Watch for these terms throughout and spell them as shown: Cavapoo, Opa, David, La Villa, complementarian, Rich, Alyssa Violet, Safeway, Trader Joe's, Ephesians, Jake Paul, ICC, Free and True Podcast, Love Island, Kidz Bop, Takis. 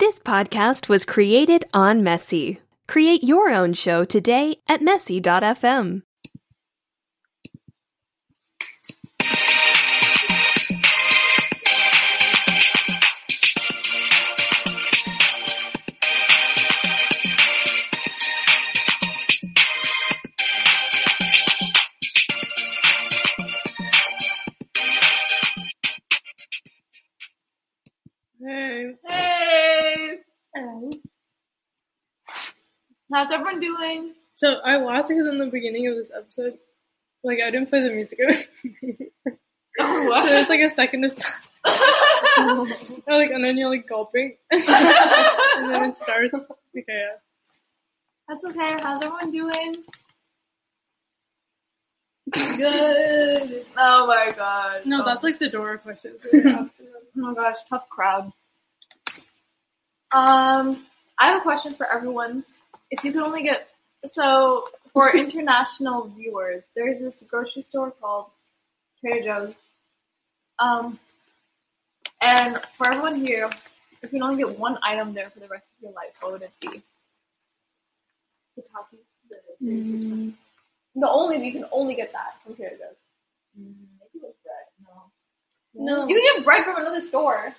This podcast was created on Messy. Create your own show today at messy.fm. Hey! Hello. How's everyone doing? So, I laughed because in the beginning of this episode, like, I didn't play the music. Oh, what? So there's, like, a second of silence. And then you're, like, gulping. And then it starts. Okay, yeah. That's okay. How's everyone doing? Good. Oh, my God. No, that's, like, the Dora questions we were asking them. Oh, my gosh. Tough crowd. I have a question for everyone. If you could only get... So, for international viewers, there's this grocery store called Trader Joe's. And for everyone here, if you can only get one item there for the rest of your life, what would it be? The Takis. You can only get that from Trader Joe's. Maybe with bread. No. You can get bread from another store.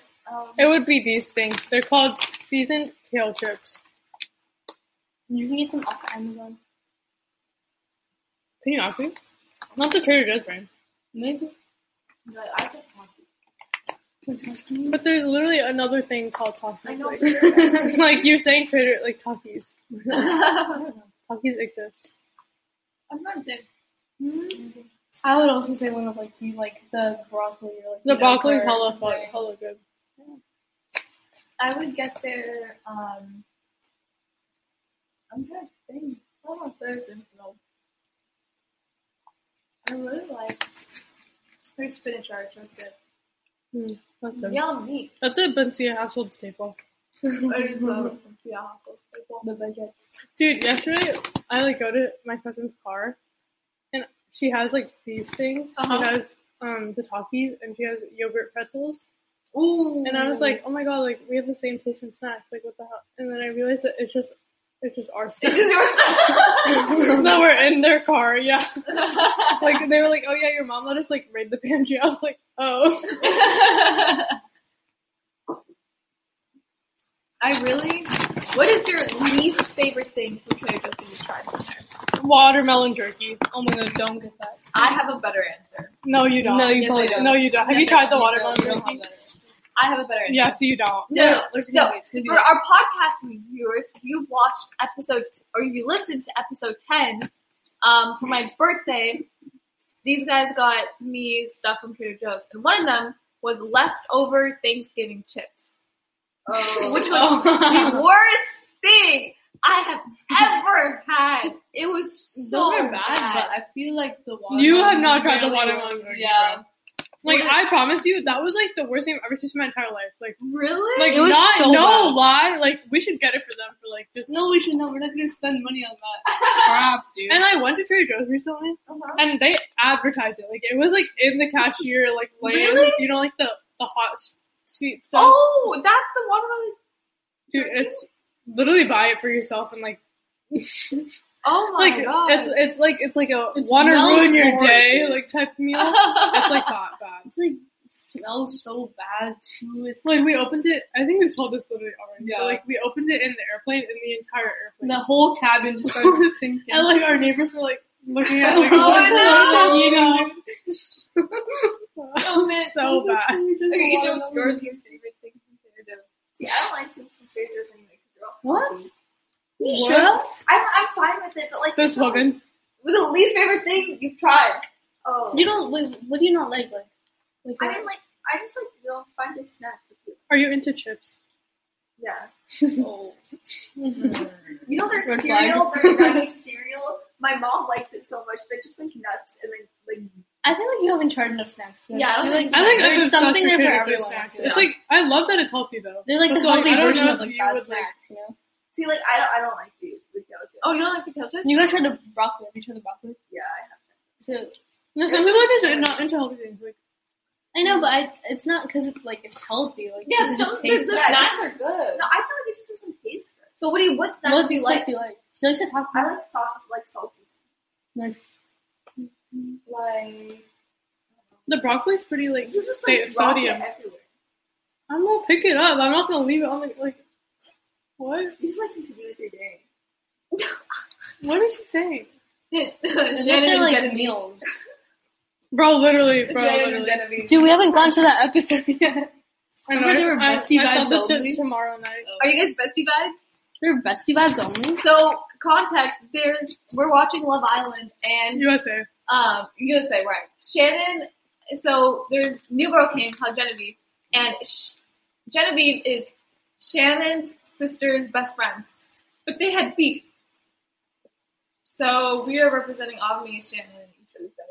It would be these things. They're called seasoned kale chips. You can get them off of Amazon. Can you not be? Not the Trader Joe's brand. Maybe. But I get Takis. But there's literally another thing called Takis. I know. Like you're saying Trader, like Takis. Takis exist. I'm not dead. Mm-hmm. I would also say one of the broccoli or the broccoli hella good. Yeah. I would get their I'm trying to think. I don't know if there's info. I really like their spinach artichoke. That's good. Yummy. That's a Bencia household staple. I just love Bencia household staple. The baguettes. Dude, yesterday I go to my cousin's car. She has, these things. Uh-huh. She has, the Takis, and she has yogurt pretzels. Ooh. And I was like, oh my god, we have the same taste in snacks. What the hell? And then I realized that it's just our stuff. It's just your stuff! So we're in their car, yeah. They were like, oh yeah, your mom let us, raid the pantry. I was like, oh. What is your least favorite thing from Trader Joe's you've tried from there? Watermelon jerky. Oh my god, don't get that. I have a better answer. No, you don't. No, you probably don't. No, you don't. Have you tried the watermelon jerky? I have a better answer. Yeah, so you don't. No. So, for our podcast viewers, you watched you listened to episode 10, for my birthday, these guys got me stuff from Trader Joe's, and one of them was leftover Thanksgiving chips. Oh. Which was the worst thing I have ever had. It was so bad. But I feel like the watermelon. You have not tried the watermelon. Yeah. I promise you, that was the worst thing I've ever tasted in my entire life. Really? It was not so bad. Lie. We should get it for them for this. No, we should not. We're not gonna spend money on that. Crap, dude. And I went to Trader Joe's recently, and they advertised it. It was in the cashier lanes. Really? You know, the hot. Sweet stuff. Oh, that's the one dude, it's literally buy it for yourself and oh my god. It's wanna ruin your day, dude. Type meal. It's that bad. It's smells so bad too. It's we opened it, I think we've told this literally already. Yeah. But, we opened it in the airplane and the entire airplane. The whole cabin just started thinking. And our neighbors were looking at oh no. Oh man, so bad. Okay, so what's your least favorite thing from Trader Joe's? See, I don't like things from Trader Joe's anyway because they're all healthy. What? You sure? I'm fine with it, but this woman. What's the least favorite thing you've tried? Oh, you don't. What do you not like? I mean, I just don't find their snacks. Are you into chips? Yeah. Oh. You know their cereal, their gummy cereal. My mom likes it so much, but just nuts and . I feel you haven't tried enough snacks. Though. Yeah, I think there's something there for everyone. Snacks. Yeah. I love that it's healthy though. They're the healthy version of bad snacks, you know. See, I don't like these. The kale chips. Oh, you don't like the kale chips? You gotta try the broccoli. Have you tried the broccoli? Yeah, I have. So some people are just not into healthy things. I know, but it's not because it's like it's healthy. Like, yeah, it just tastes good. The snacks are good. No, I feel like it just doesn't taste good. So what do you? What snacks do you like? She likes to talk. I like soft, like salty. Like the broccoli's pretty like you just like sodium everywhere. I'm gonna pick it up. I'm not gonna leave it on the like. What? You just like continue with your day. What did she say? They're like meals. Bro, literally. Dude, we haven't gone to that episode yet. I know. They were bestie vibes only. Tomorrow night. Are you guys bestie vibes? They're bestie vibes only. So, context, we're watching Love Island and... USA. USA, right. Shannon, so there's new girl came called Genevieve, and Genevieve is Shannon's sister's best friend. But they had beef. So, we are representing Avni and Shannon and each other's better.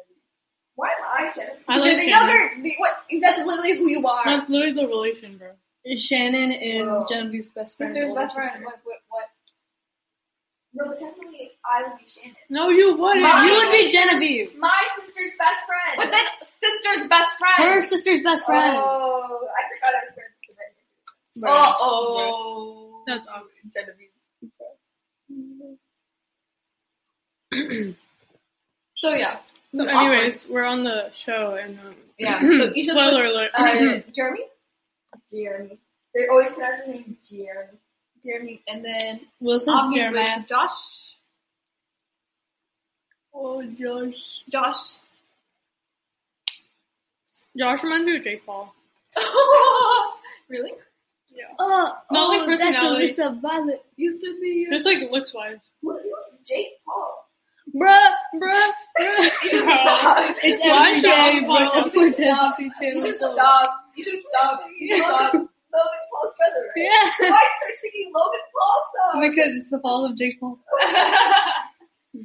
Why am I Shannon? I like Shannon. That's literally who you are. That's literally the relation, bro. Shannon is Genevieve's best friend. Sister's best friend. Sister. What? No, but definitely I would be Shannon. No, you wouldn't. You would be Genevieve. My sister's best friend. But then sister's best friend. Her sister's best friend. Oh, I forgot I was going to do that. Uh-oh. That's awkward. Genevieve. So yeah. So anyways, awkward. We're on the show and yeah. So you just spoiler alert. Jeremy. They always pronounce his name Jeremy, and then Wilson's Jeremy. Josh. Oh, Josh. Josh reminds me of Jake Paul. Really? Yeah. Not like personality. That's Alyssa Violet. Used to be. Just like looks wise. Who's Jake Paul? Bruh. It's every day, bro. You should stop. You should stop. Logan Paul's brother, right? Yeah. So I start singing Logan Paul songs. Because it's the fall of Jake Paul. That's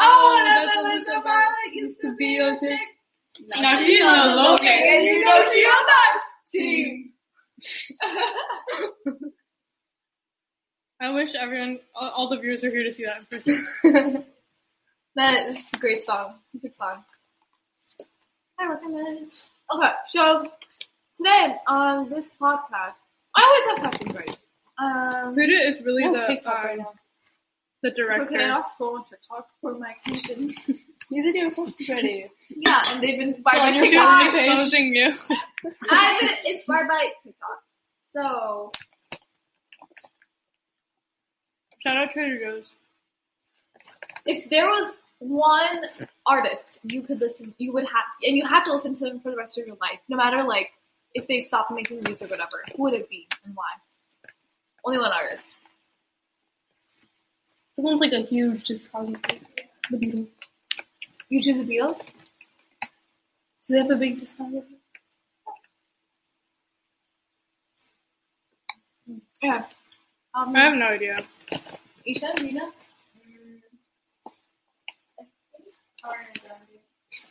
Alyssa Violet used to be a chick. Now she's on Logan. And you know she's on that team. I wish everyone, all the viewers are here to see that in person. That is a great song. Good song. I recommend. Okay, so today on this podcast, I always have questions, right? Huda is really the director. So can I not scroll on TikTok for my questions? These are your questions ready. Yeah, and they've been inspired by TikTok. Exposing you. I've been inspired by TikTok. So... shout out Trader Joe's. If there was one artist you have to listen to them for the rest of your life, no matter like if they stop making music or whatever, who would it be and why? Only one artist. Someone's like a huge discography. The Beatles. You choose the Beatles? Do they have a big discography? Yeah. I have no idea. Isha, Rita?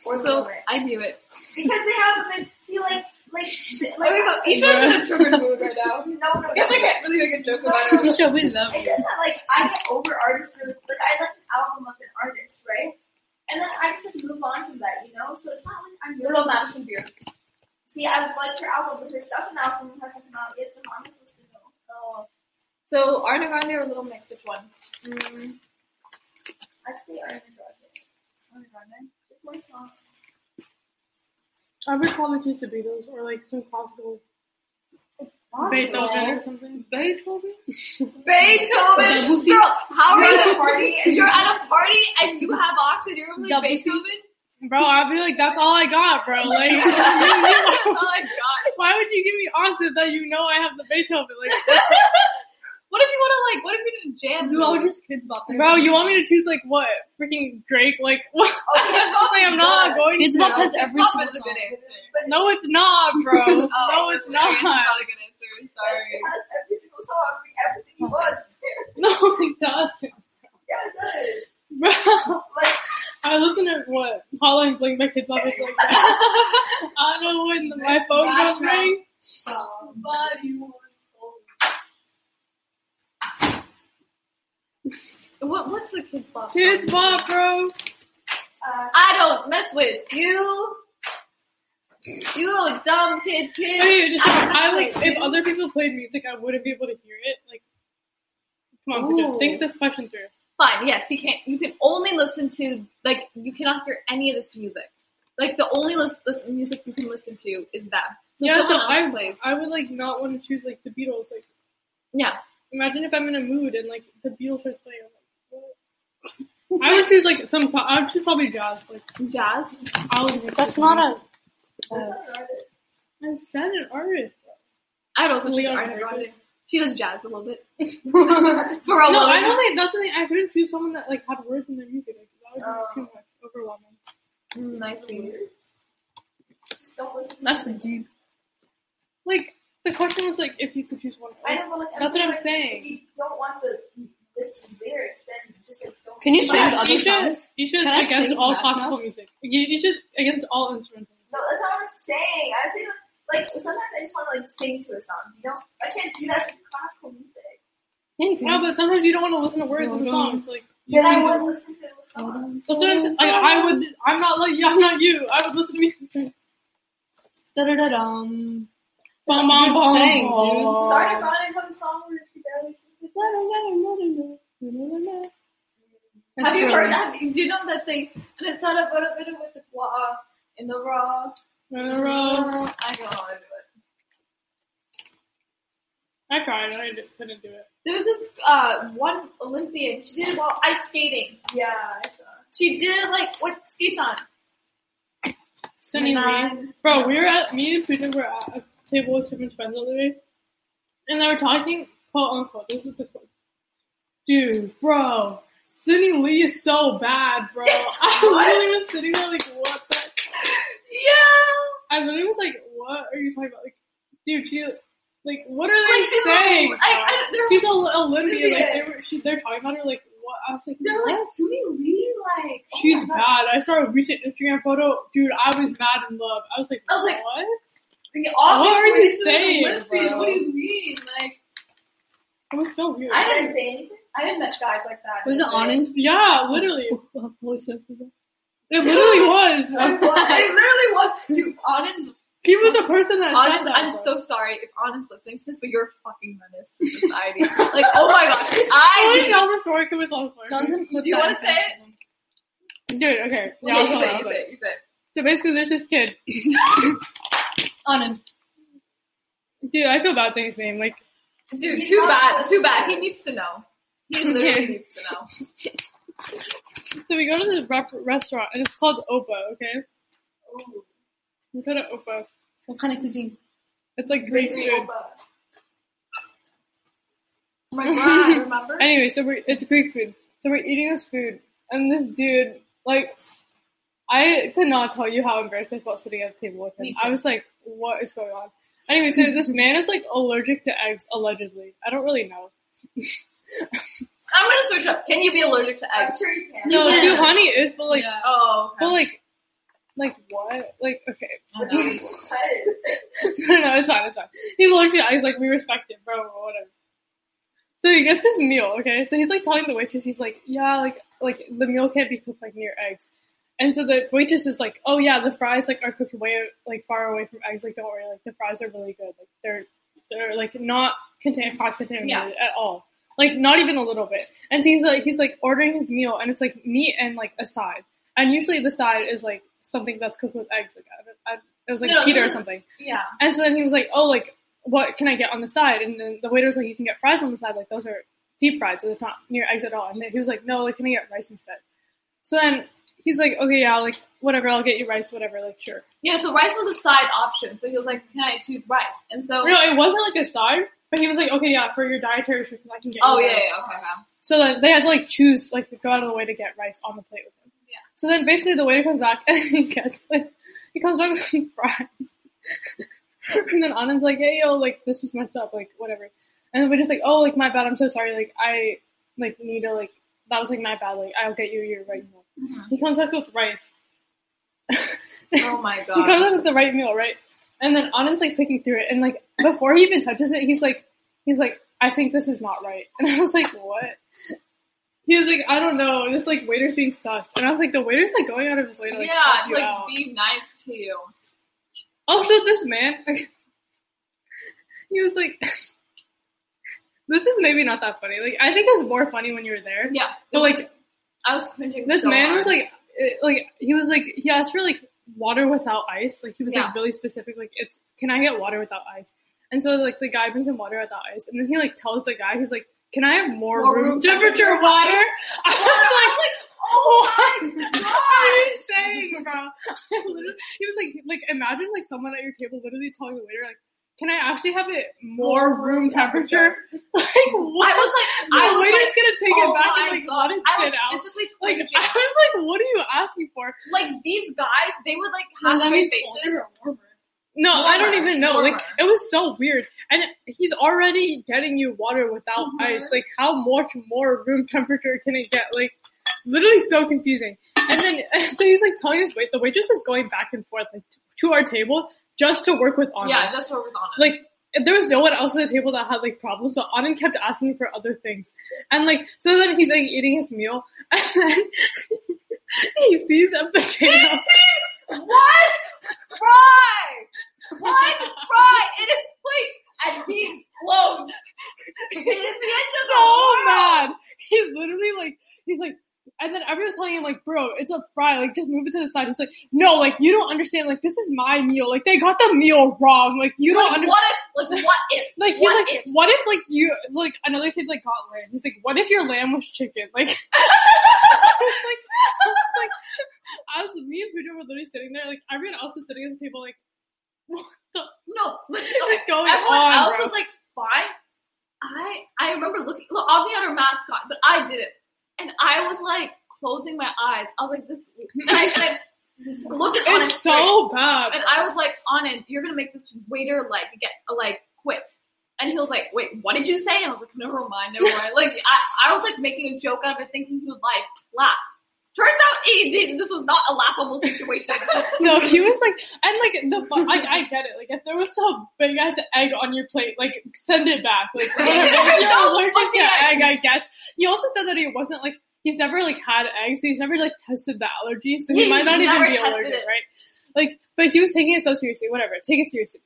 Also, I knew it. Because they have them in, see, like oh, Isha's in a different mood right now. No. It's like I really make a joke about it. Isha, we love you. It's just that, like, I get over artists really, like, I like an album of an artist, right? And then I just like move on from that, you know? So it's not like I'm little Madison Beer. See, I like her album, but her second album hasn't come out yet, so mom is supposed to know. Oh. So, Ariana Grande or Little Mix, which one? I'd say Ariana Grande. Ariana Grande? Which one song? I would probably choose the Beatles or like some classical. Beethoven or something. Beethoven? Girl, how are you at a party? You're at a party and you have ox and you're like Beethoven? Bro, I'd be like, that's all I got, bro. Like, that's all I got. Why would you give me ox if that you know I have the Beethoven? Like, what if you want to, like, what if you didn't jam? Dude, I would just Kidz Bop. Bro, you want me to choose, like, what? Freaking Drake? Like, what? Oh, Kidz Bop I'm not going to. Kidz Bop has every single song. No, it's not, bro. No, it's not. It's not a good answer. Sorry. It has every single song. Everything he wants. No, it doesn't. Yeah, it does. Bro. Like, I listen to what? Paula and Blink by Kidz Bop is like that. I know when my phone goes ring. Somebody wants. What's the Kidz Bop? Kidz Bop, bro. I don't mess with you. You little dumb kid. Dude, I like if other people played music, I wouldn't be able to hear it. Like, come on, Bridget, think this question through. Fine, yes, you can't. You can only listen to, like, you cannot hear any of this music. Like, the only list music you can listen to is that. So yeah, so I would, like, not want to choose, like, the Beatles. Like, yeah. Imagine if I'm in a mood and, like, the Beatles are playing. I'm like, what? I would choose, like, I would choose probably jazz. Like, jazz? That's not a... That's an artist. I said an artist. I'd also choose an artist. She does jazz a little bit. I don't think that's something. I couldn't choose someone that like had words in their music. Like, that would be too much overwhelming. Just don't listen. That's deep. Like the question was like if you could choose one. I don't know. Like, that's what I'm saying. If you don't want this lyrics, then just like don't. Can you sing other songs? You should against all classical music. You should against all instrumental. No, that's not what I'm saying. I say like sometimes I just want to like sing to a song. You know, I can't do that with classical music. Yeah, you can. No, but sometimes you don't want to listen to words in songs. Like, then I would listen to the song. That's what I'm saying. Like, I would. I'm not like you. I'm not you. I would listen to music. Da da da dum. Bum bum bum. Sorry, I have a song where she barely sings. Da da da da da da. Have you heard that? Do you know that thing? It's not a bit of with the blah. In the raw. I don't know how to do it. I tried, I couldn't do it. There was this one Olympian, she did it while ice skating. Yeah, I saw. She did it like with skates on. Sunny Lee. Bro, me and Peter were at a table with some friends the other day. And they were talking, quote unquote, this is the quote. Dude, bro, Sunny Lee is so bad, bro. I literally was sitting there like, what the? Yeah! I literally was like, what are you talking about? Like, dude, she, like, what are they saying? She's Olympian. Like, they're talking about her, like, what? I was like, they're like, Sumi Lee, like. She's bad. I saw a recent Instagram photo. Dude, I was mad in love. I was like, what? Like, what are you saying, bro? What do you mean? Like, it was so weird. I didn't say anything. I didn't met guys like that. Was it on? Yeah, literally. It literally was. It literally was. Dude, Anand's... He was the person that said that. I'm so sorry if Anand's listening to this, but you're a fucking menace to society. Like, oh my gosh. I was over Florica with all Florica. Do you want to say it? Dude, okay. Yeah, you say it. So basically, there's this kid. Anand. Dude, I feel bad saying his name. Like, dude, too bad. He needs to know. He literally needs to know. So we go to the restaurant, and it's called Opa, okay? Oh. We go to Opa. What kind of cuisine? It's like Greek food. Oh my god, remember? Anyway, so it's Greek food. So we're eating this food, and this dude, like, I could not tell you how embarrassed I felt sitting at the table with him. I was like, what is going on? Anyway, so this man is, like, allergic to eggs, allegedly. I don't really know. I'm gonna switch up. Can you be allergic to eggs? I'm sure you can. No, yeah. Honey is, but like, yeah. Oh, okay. But like what? Like, okay. No, it's fine. He's allergic to eggs. Like, we respect it, bro. Whatever. So he gets his meal. Okay, so he's like telling the waitress, he's like, yeah, like the meal can't be cooked like near eggs, and so the waitress is like, oh yeah, the fries like are cooked way like far away from eggs. Like, don't worry, like the fries are really good. Like they're like not contaminated at all. Like, not even a little bit. And so he's ordering his meal, and it's, like, meat and, like, a side. And usually the side is, like, something that's cooked with eggs. Like, it was, like, pita or something. Yeah. And so then he was, like, oh, like, what can I get on the side? And then the waiter was, like, you can get fries on the side. Like, those are deep fried, so it's not near eggs at all. And then he was, like, no, like, can I get rice instead? So then he's, like, okay, yeah, like, whatever, I'll get you rice, whatever, like, sure. Yeah, so rice was a side option. So he was, like, can I choose rice? And so... No, it wasn't, like, a side. But he was like, okay, yeah, for your dietary restrictions, I can get you rice. Oh, yeah, okay, wow. So then they had to, like, choose, like, go out of the way to get rice on the plate with him. Yeah. So then basically the waiter comes back and he comes back with some fries. And then Anand's like, hey, yo, like, this was messed up, like, whatever. And the waiter's like, oh, like, my bad, I'm so sorry, like, I, like, need to, like, that was, like, my bad, like, I'll get you your right meal. Mm-hmm. He comes back with rice. Oh, my God. He comes back with the right meal, right? And then Anand's, like, picking through it, and, like, before he even touches it, he's like, I think this is not right. And I was like, what? He was like, I don't know. And this, like, waiter's being sus. And I was like, the waiter's, like, going out of his way to, like, help you out. Be nice to you. Also, this man, like, he was like, this is maybe not that funny. Like, I think it was more funny when you were there. Yeah. But, like, I was cringing this so man hard. Was, like, it, like, he was, like, he asked for, like, water without ice. Like, he was, like, really specific. Like, it's, can I get water without ice? And so, like, the guy brings him water without ice. And then he, like, tells the guy, he's, like, can I have more room temperature water? I was, like, oh my gosh! What are you saying, bro? He was like, imagine like someone at your table literally telling the waiter, like, can I actually have it more room temperature? Like, what? I was like, the waiter's gonna take it back and like let it sit out. Like, I was like, what are you asking for? Like, these guys, they would like have straight faces. No, I don't even know. Like, it was so weird. And he's already getting you water without ice. Like, how much more room temperature can it get? Like, literally so confusing. And then, so he's like telling us, wait, the waitress is going back and forth like to our table just to work with Anand. Yeah, just to work with Anand. Like, there was no one else at the table that had like problems, so Anand kept asking for other things. And like, so then he's like eating his meal, and then he sees a potato. One fry! It is quick! And he explodes! It is the end of the world! So mad! He's literally like, he's like, and then everyone's telling him, like, bro, it's a fry. Like, just move it to the side. He's like, no, like, you don't understand. Like, this is my meal. Like, they got the meal wrong. Like, you don't understand. What if? Like, he's like, what if, like, you, like, another kid, like, got lamb. He's like, what if your lamb was chicken? Like, I was, me and Pooja were literally sitting there. Like, everyone else was sitting at the table, like, what the? No, but okay, going everyone on, else bro. Was like, fine. I remember looking, look, obviously on our mascot, but I did it. And I was, like, closing my eyes. I was like, this. And I looked at Anand. It's so bad. And I was like, Anand, you're going to make this waiter, like, get, like, quit. And he was like, wait, what did you say? And I was like, never mind. Like, I was, like, making a joke out of it, thinking he would, like, laugh. Turns out this was not a laughable situation. No, he was like, and like the like I get it. Like if there was some big ass egg on your plate, like send it back. Like you're allergic to egg, I guess. He also said that he wasn't like he's never like had eggs, so he's never like tested the allergy, so he might not even be allergic, it. Right? Like, but he was taking it so seriously. Whatever, take it seriously.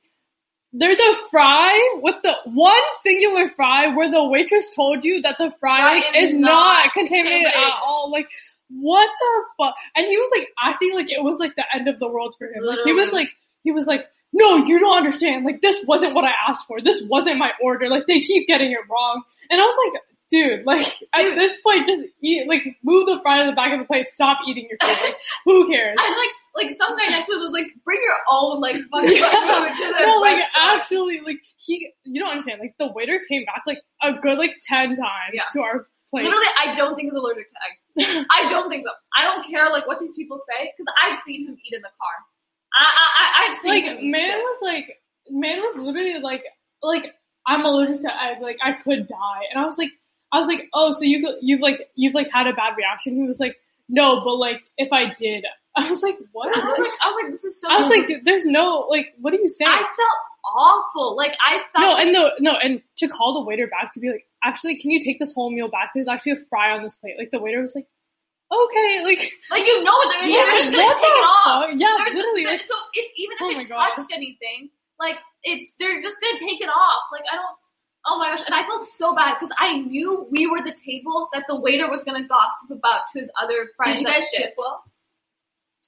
There's a fry with the one singular fry where the waitress told you that the fry that is not contaminated at all. Like. What the fuck? And he was, like, acting like it was, like, the end of the world for him. Literally. Like, he was like, no, you don't understand. Like, this wasn't what I asked for. This wasn't my order. Like, they keep getting it wrong. And I was like, dude, like, at this point, just eat, like, move the fry to the back of the plate. Stop eating your food. Like, who cares? And, like, some guy next to him was like, bring your own, like, fucking food to the restaurant. Actually, like, you don't understand. Like, the waiter came back, like, a good, like, 10 times to our plate. Literally, I don't think he's allergic to eggs. I don't think so. I don't care, like, what these people say, because I've seen him eat in the car. I've seen him eat man was literally, like, I'm allergic to egg, like, I could die. And I was like, oh, so you've had a bad reaction? He was like, no, but, like, if I did. I was like, what? I was like, this is so I was weird. Like, there's no, like, what are you saying? I felt awful. Like, I felt... No, and to call the waiter back to be like, actually, can you take this whole meal back? There's actually a fry on this plate. Like, the waiter was like, okay, like... Like, you know they're just going to take it off. Yeah, they're literally. Just, like, so, if it touched anything, like, they're just going to take it off. Like, I don't... Oh, my gosh. And I felt so bad, because I knew we were the table that the waiter was going to gossip about to his other friends. Did you guys tip well?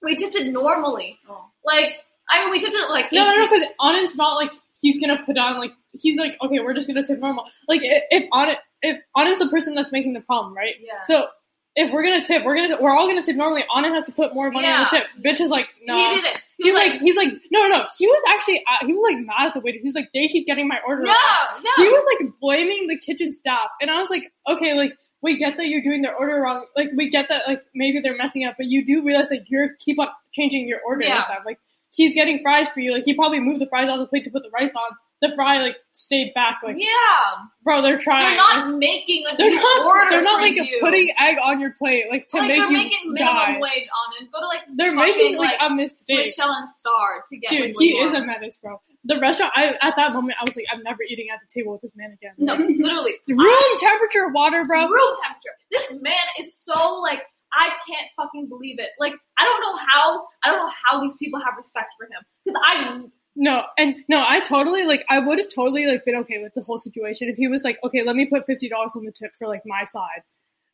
We tipped it normally. Oh. Like, I mean, we tipped it, like... No, because Anand's not, like, he's going to put on, like... He's like, okay, we're just going to tip normal. Like, if Anand's the person that's making the problem, right? Yeah. So, if we're going to tip, we're all going to tip normally. Anand has to put more money on the tip. Bitch is like, no. He did it. He's like, no. He was actually, he was, like, mad at the waiter. He was like, they keep getting my order. No. He was, like, blaming the kitchen staff. And I was like, okay, like, we get that you're doing their order wrong. Like, we get that, like, maybe they're messing up. But you do realize, like, you keep on changing your order with them. Like, he's getting fries for you. Like, he probably moved the fries off the plate to put the rice on. The fry, like, stayed back. Like, yeah. Bro, they're trying. They're not like, making a new order. They're not, like, you. Putting egg on your plate, like, to like, make you die. They're making minimum wage on it. Go to, like, they're making, like, a mistake. Michelle and Star to get. Dude, he is a menace, bro. The restaurant, at that moment, I was like, I'm never eating at the table with this man again. No, literally. Room temperature water, bro. Room temperature. This man is so, like, I can't fucking believe it. Like, I don't know how these people have respect for him. Because I No, I totally, like, I would have totally, like, been okay with the whole situation if he was like, okay, let me put $50 on the tip for, like, my side.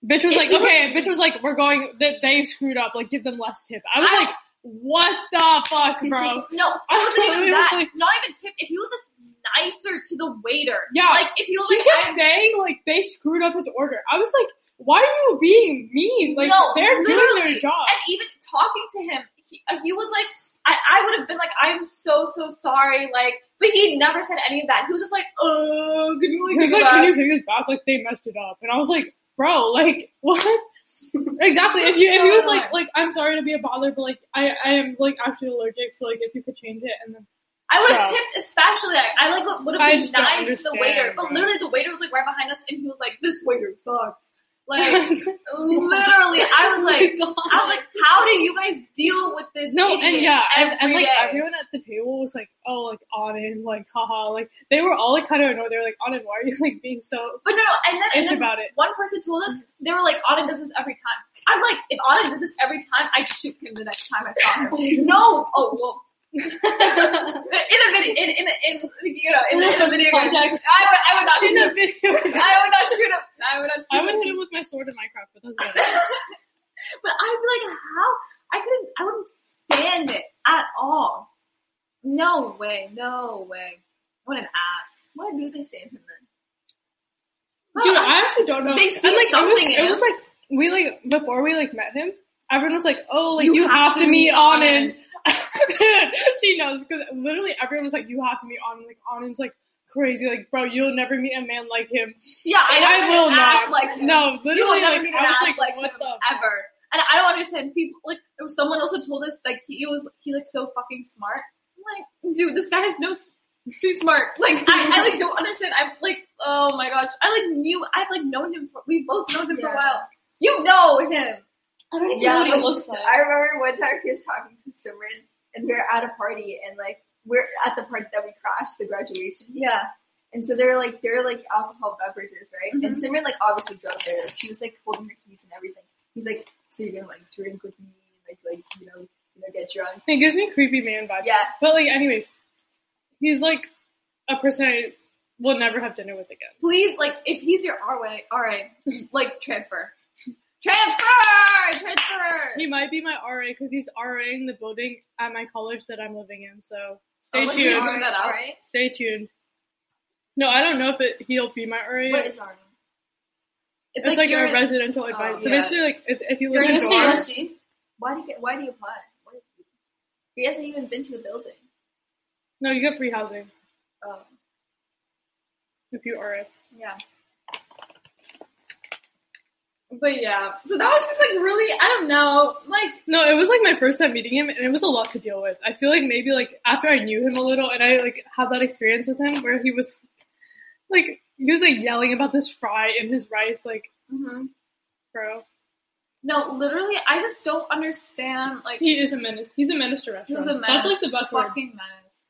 Bitch was like, okay, bitch was like, we're going, they screwed up, like, give them less tip. I was like, what the fuck, bro? No, it wasn't even that. Like, not even tip. If he was just nicer to the waiter. Yeah. Like, if he was like, she kept saying, like, they screwed up his order. I was like, why are you being mean? Like, no, they're doing their job. And even talking to him, he was like, I would have been like, I'm so sorry, like, but he never said any of that. He was just like, oh, can you, like, can you pick this back? Like, they messed it up. And I was like, bro, like, what? Exactly. If you was like, I'm sorry to be a bother, but, like, I am, like, actually allergic, so, like, if you could change it, and then. I would have tipped, especially, like, I, like, would have been nice to the waiter, but literally the waiter was, like, right behind us, and he was like, this waiter sucks. Like, literally, I was like, how do you guys deal with this? No, and yeah, and like, everyone at the table was like, oh, like, Auden, like, haha, like, they were all, like, kind of annoyed. They were like, Auden, why are you, like, being so and then about it? One person told us, they were like, Auden does this every time. I'm like, if Auden did this every time, I'd shoot him the next time I saw him. No! Oh, well. In a video context, I would not shoot him. I would hit him with my sword in Minecraft, but that's about it. But I'd be like, how? I wouldn't stand it at all. No way. What an ass. Why do they stand him then? Dude, I actually don't know. They see and, like, something in him. It was like we like before we like met him. Everyone was like, oh, like you have to meet Anand. She knows, because literally everyone was like, you have to meet Anand. Like, Anand's like crazy. Like, bro, you'll never meet a man like him. Yeah, and I will not. Like him. No, literally, you never meet an ass like him ever. And I don't understand people. Like, someone also told us, like, he like so fucking smart. I'm like, dude, this guy has no street smart. Like, I like don't understand. I'm like, oh my gosh, we've both known him for a while. You know him. I don't even know what he looks like. I remember one time he was talking to Simran, and we were at a party, and, like, we're at the party that we crashed, the graduation. Yeah. And so they were like alcohol beverages, right? Mm-hmm. And Simran, like, obviously drunk there. She was, like, holding her keys and everything. He's like, so you're gonna, like, drink with me, like you know, get drunk. It gives me creepy man vibes. Yeah. But, like, anyways, he's, like, a person I will never have dinner with again. Please, like, if he's your RA, like, transfer. Transfer! He might be my RA because he's RAing the building at my college that I'm living in, so stay tuned. Right? Stay tuned. No, I don't know if he'll be my RA. What is RA? It's like you're a residential advisor. Yeah. So basically, like, if you live in a dorm. Why do you apply? He hasn't even been to the building. No, you get free housing. Oh. If you RA. Yeah. But yeah, so that was just, like, really, I don't know, like... No, it was, like, my first time meeting him, and it was a lot to deal with. I feel like maybe, like, after I knew him a little, and I, like, had that experience with him where he was, like, yelling about this fry and his rice, like, mm-hmm. Bro. No, literally, I just don't understand, like... He is a menace. He's a menace to restaurants. He's a menace. That's, like, the best word. Fucking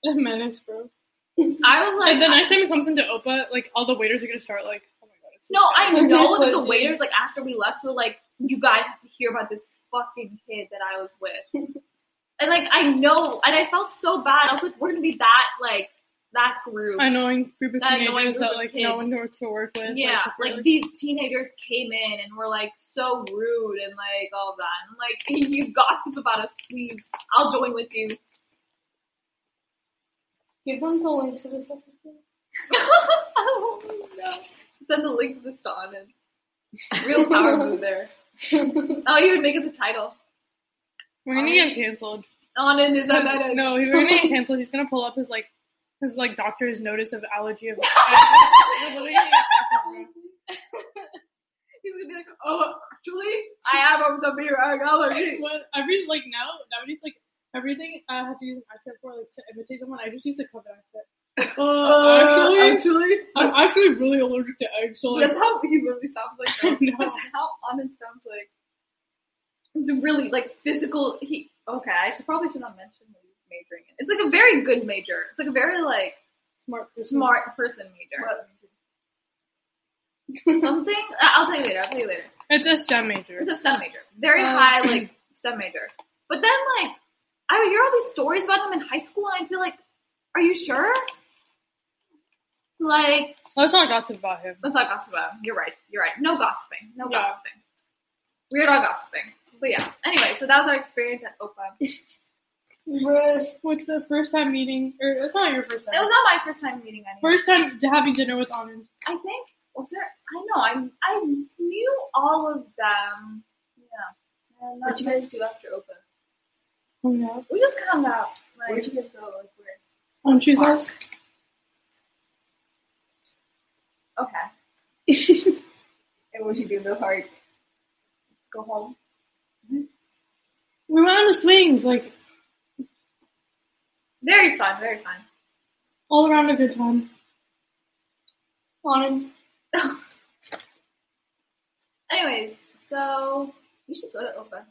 menace. A menace, bro. I was, like... And the next time he comes into Opa, like, all the waiters are gonna start, like... No, I know that the waiters, like, after we left, were like, you guys have to hear about this fucking kid that I was with. And, like, I know, and I felt so bad. I was like, we're going to be that, like, that group. Annoying group of teenagers that no one wants to work with. Yeah, like, these teenagers came in and were, like, so rude and, like, all that. And, like, you gossip about us, please. I'll join with you. Give them the link to this episode. Oh, no. Send the link to this to Anand. Real power move there. Oh, you would make it the title. We're gonna get canceled. Anand is that bad? No, we're gonna get canceled. He's gonna pull up his doctor's notice of allergy of. He's gonna be like, oh, actually, I have a severe allergy. Everything I have to use an accent for, like, to imitate someone, I just use a COVID accent. Actually, I'm actually really allergic to eggs. So, like, that's how he really sounds like. That's how Anand sounds like. Really, like, physical. I should not mention what he's majoring in. It's like a very good major. It's like a very, like, smart person major. Something. I'll tell you later. It's a STEM major. Very high, like, STEM major. But then, like, I hear all these stories about him in high school, and I feel like. Are you sure? Like, let's not gossip about him. Let's not gossip about him. You're right. No gossiping. No gossiping. We're not gossiping. But yeah. Anyway, so that was our experience at Opa. What's the first time meeting? Or it's not your first time. It was not my first time meeting anyone. First time having dinner with Anand. I think. Was there? I know. I knew all of them. Yeah. What did you guys do after Opa? Oh no. We just hung out. Like, where did you guys go? Like where? On Tuesdays. House. Okay. And what'd you do? The heart. Go home. Mm-hmm. We went on the swings, like. Very fun. All around a good time. Wanted. Anyways, so we should go to Opa.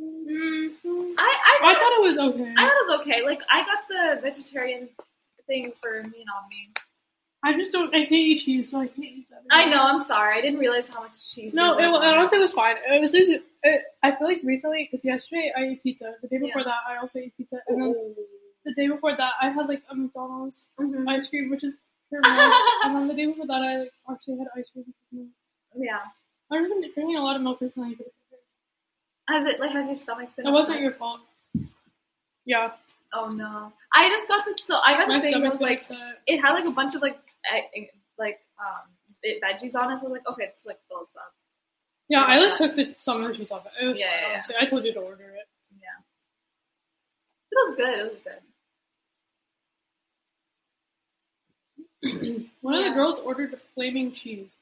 Mm-hmm. I thought it was okay. I thought it was okay. Like, I got the vegetarian thing for me and Omni. I can't eat cheese, so I can't eat that. I know, I'm sorry. I didn't realize how much cheese. No, it honestly was fine. It was just, I feel like recently, because yesterday I ate pizza. The day before that, I also ate pizza. And then the day before that, I had, like, a McDonald's ice cream, which is perfect. And then the day before that, I, like, actually had ice cream. Yeah. I've been drinking a lot of milk recently. Has your stomach been? It wasn't your fault. Yeah. Oh no! I got the thing that was like upset. It had like a bunch of veggies on it. So I was like, okay, it's like filled up. Yeah, I like took some of the juice off it. It was fine, honestly. I told you to order it. Yeah. It was good. One of the girls ordered a flaming cheese.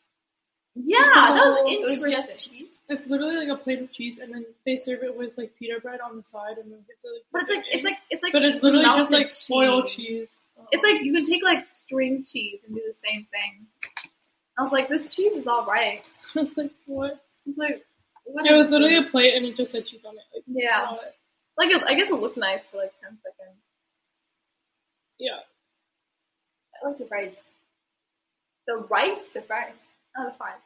Yeah, that was interesting. It was just cheese? It's literally like a plate of cheese, and then they serve it with like pita bread on the side, and then But it's literally just like foil cheese. Oh. It's like you can take like string cheese and do the same thing. I was like, this cheese is all right. I was like, what? It's like what it was literally a plate, and it just said cheese on it. Like, yeah, it. Like I guess it looked nice for like 10 seconds. Yeah, I like the rice. The rice. Oh, the fries.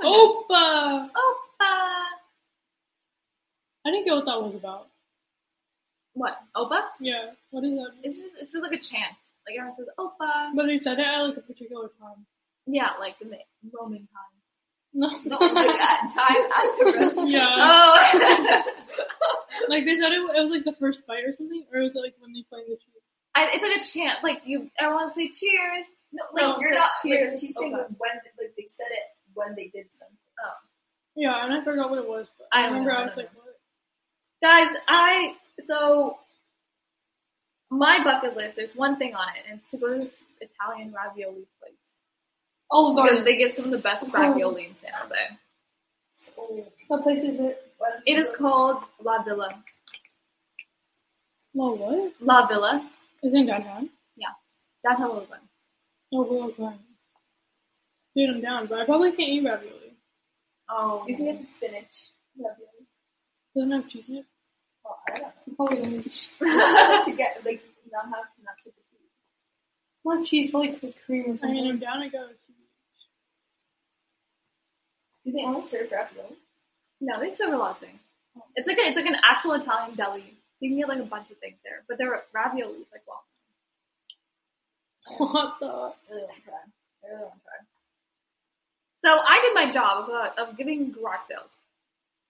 Opa! I didn't get what that was about. What? Opa? Yeah. What is that? It's just like a chant. Like, everyone says, Opa. But they said it at, like, a particular time. Yeah, like, in the Roman time. No, like, at time, at the restaurant. Yeah. Oh! Like, they said it was, like, the first bite or something? Or was it, like, when they played the cheers? It's like a chant. Like, everyone say cheers. No, like, no, you're not, cheers. Like, she's saying, like, when, like, they said it when they did something. Oh. Yeah, and I forgot what it was, but I remember I was like, what? Guys, so, my bucket list, there's one thing on it, and it's to go to this Italian ravioli place. Oh, God. Because they get some of the best ravioli in San Jose. So, what place is it? It is called La Villa. La what? La Villa. Is it in downtown? Yeah. Downtown La Villa. Oh, we're okay. Dude, I'm down, but I probably can't eat ravioli. Oh. You can get the spinach ravioli. Doesn't have cheese in it? Well, I don't know. Probably doesn't have cheese. To get, like, not put the cheese. Not cheese, but like cream. I mean, I'm down, I got cheese. Do they only serve ravioli? No, they serve a lot of things. Oh. It's like an actual Italian deli. So you can get, like, a bunch of things there. But their ravioli is, like, well. What the? Really long time. So I did my job of giving garage sales.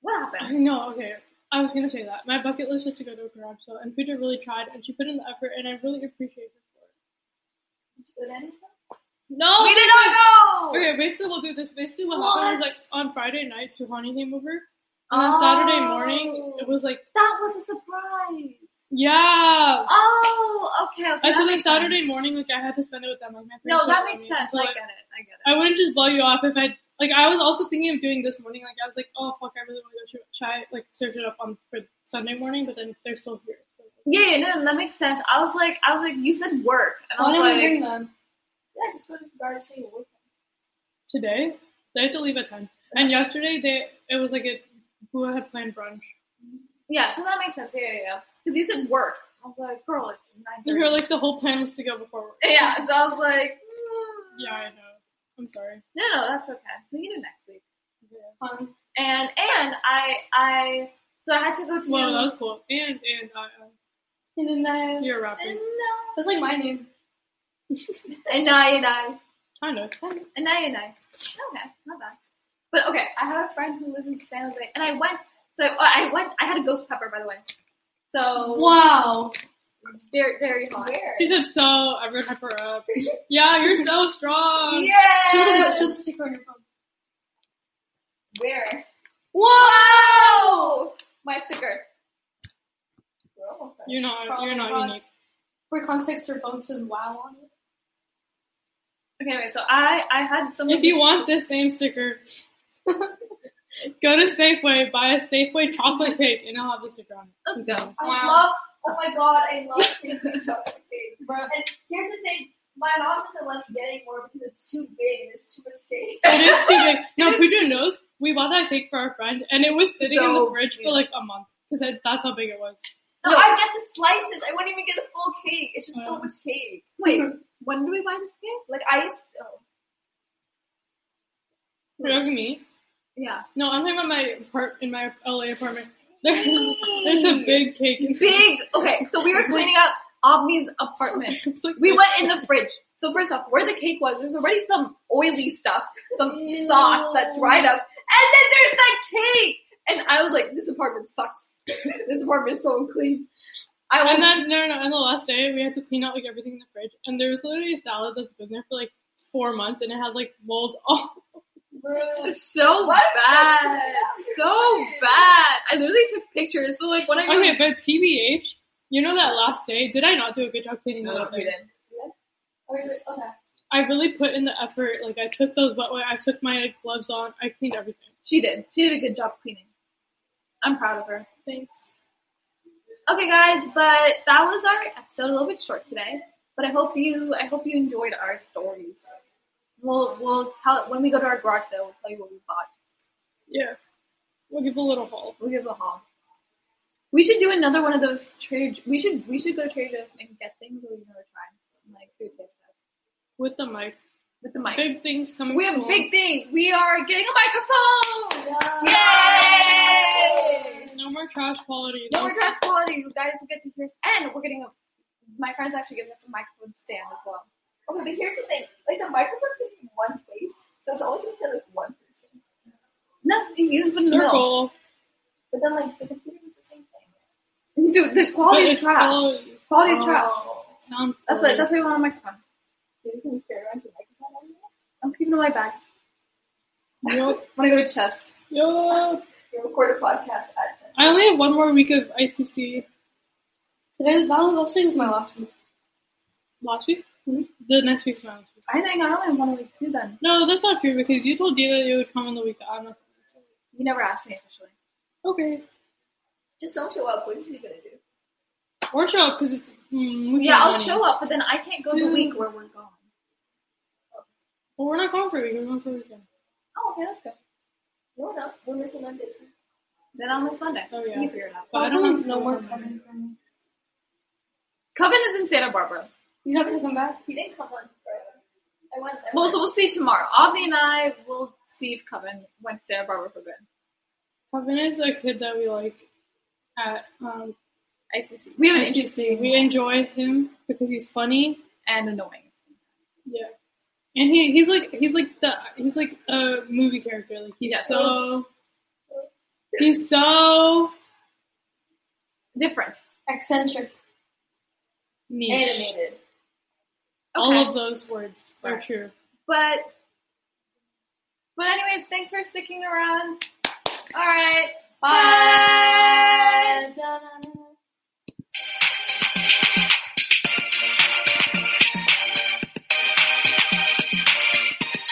What happened? I know, okay. I was going to say that. My bucket list is to go to a garage sale, and Peter really tried, and she put in the effort, and I really appreciate her for it. Did you go to anything? No! We did not go! Okay, basically we'll do this. Basically what happened was, like, on Friday night, Suhani came over, and on Saturday morning, it was like... That was a surprise! Yeah. Oh, okay. And so then Saturday morning, like, I had to spend it with them. Like, my friends. No, that makes sense. So, like, I get it. I wouldn't just blow you off if I, like, I was also thinking of doing this morning. Like, I was like, oh, fuck, I really want to go try, like, search it up for Sunday morning, but then they're still here. So. Yeah, no, that makes sense. I was like, you said work. And I was like, why don't we bring them? Yeah, just go to the bar to say you're working. Today? They have to leave at 10. And yesterday, it was like Bua had planned brunch. Yeah, so that makes sense. Yeah. Because you said work. I was like, girl, it's 9:30. You were like, the whole plan was to go before work. Yeah, so I was like... Yeah, I know. I'm sorry. No, that's okay. We can do it next week. Yeah. And I had to go to... Wow, that was cool. And And I. You're a rapper. That's like my name. And I. Kind of. And I. Okay, not bad. But okay, I have a friend who lives in San Jose, and I went. So I had a ghost pepper, by the way. So wow. Very, very hot. Weird. She said, so, I wrote her up. Yeah, you're so strong. Yeah. Show the sticker on your phone. Where? Wow! My sticker. You're not unique. For context, her phone says wow on it. Okay, wait, so I had something. If you want this same sticker, go to Safeway, buy a Safeway chocolate cake, and I'll have the sticker on it. Let's go. Oh my god, I love Safeway chocolate cake, bro. And here's the thing, my mom doesn't let me get it anymore because it's too big and there's too much cake. It is too big. Now, Pooja knows, we bought that cake for our friend, and it was sitting in the fridge for like a month, because that's how big it was. No, I get the slices. I wouldn't even get a full cake. It's just so much cake. Wait, when do we buy this cake? Like, I used to... You're me? Yeah. No, I'm talking about in my LA apartment. There's a big cake. Big! Okay, so we were cleaning up Avni's apartment. We went in the fridge. So first off, where the cake was, there's already some oily stuff. Some sauce that dried up. And then there's the cake! And I was like, this apartment sucks. This apartment is so unclean. And then on the last day, we had to clean out like everything in the fridge. And there was literally a salad that's been there for like 4 months, and it had like mold all over. So bad. I literally took pictures. So like when I but TBH, you know that last day, did I not do a good job cleaning that up? No, you didn't. Okay. I really put in the effort. Like I took those wet wipes. I took my gloves on. I cleaned everything. She did a good job cleaning. I'm proud of her. Thanks. Okay, guys, but that was our episode. A little bit short today, but I hope you enjoyed our stories. We'll tell it when we go to our garage sale. We'll tell you what we bought. Yeah, we'll give a little haul. We should do another one of those Trader. We should go to Trader Joe's and get things that we've never tried, like food taste test. With the mic. Big things coming. We have big things. We are getting a microphone. Yeah. Yay! No more trash quality. You guys will get to hear. And we're getting my friend's actually giving us a microphone stand as well. Okay, but here's the thing. Like the microphone's gonna be in one place, so it's only gonna be like one person. No, you can put in the middle. But then like the computer is the same thing. Dude, the quality is trash. Quality is trash. Sounds. That's it. That's why we want a microphone. You can carry around your microphone on you. I'm keeping it in my bag. Yep. When I go to chess. Yep. You record a podcast at chess. I only have one more week of ICC. That was my last week. Last week? Mm-hmm. The next week's my last week. I think I only have 1 week too then. No, that's not true because you told Dina that you would come on the week that I'm not coming. So. You never asked me officially. Okay. Just don't show up. What is he going to do? Or show up, because it's... I'll show up, but then I can't go the week where we're gone. Well, we're not gone for a week. We're gone for a weekend. Oh, okay, let's go. No. We'll miss a Monday, too. Then I'll miss Monday. Oh, yeah. You figure it out. But I don't have no more Coven from me. Coven is in Santa Barbara. He's not going to come back? He didn't come on Friday. So we'll see tomorrow. Avni and I will see if Coven went to Santa Barbara for good. Coven is a kid that we like at... ICC. We have an ICC. We enjoy him because he's funny and annoying. Yeah, and he's like a movie character. Like he's so different, eccentric, niche, animated. Okay. All of those words are true. But anyways, thanks for sticking around.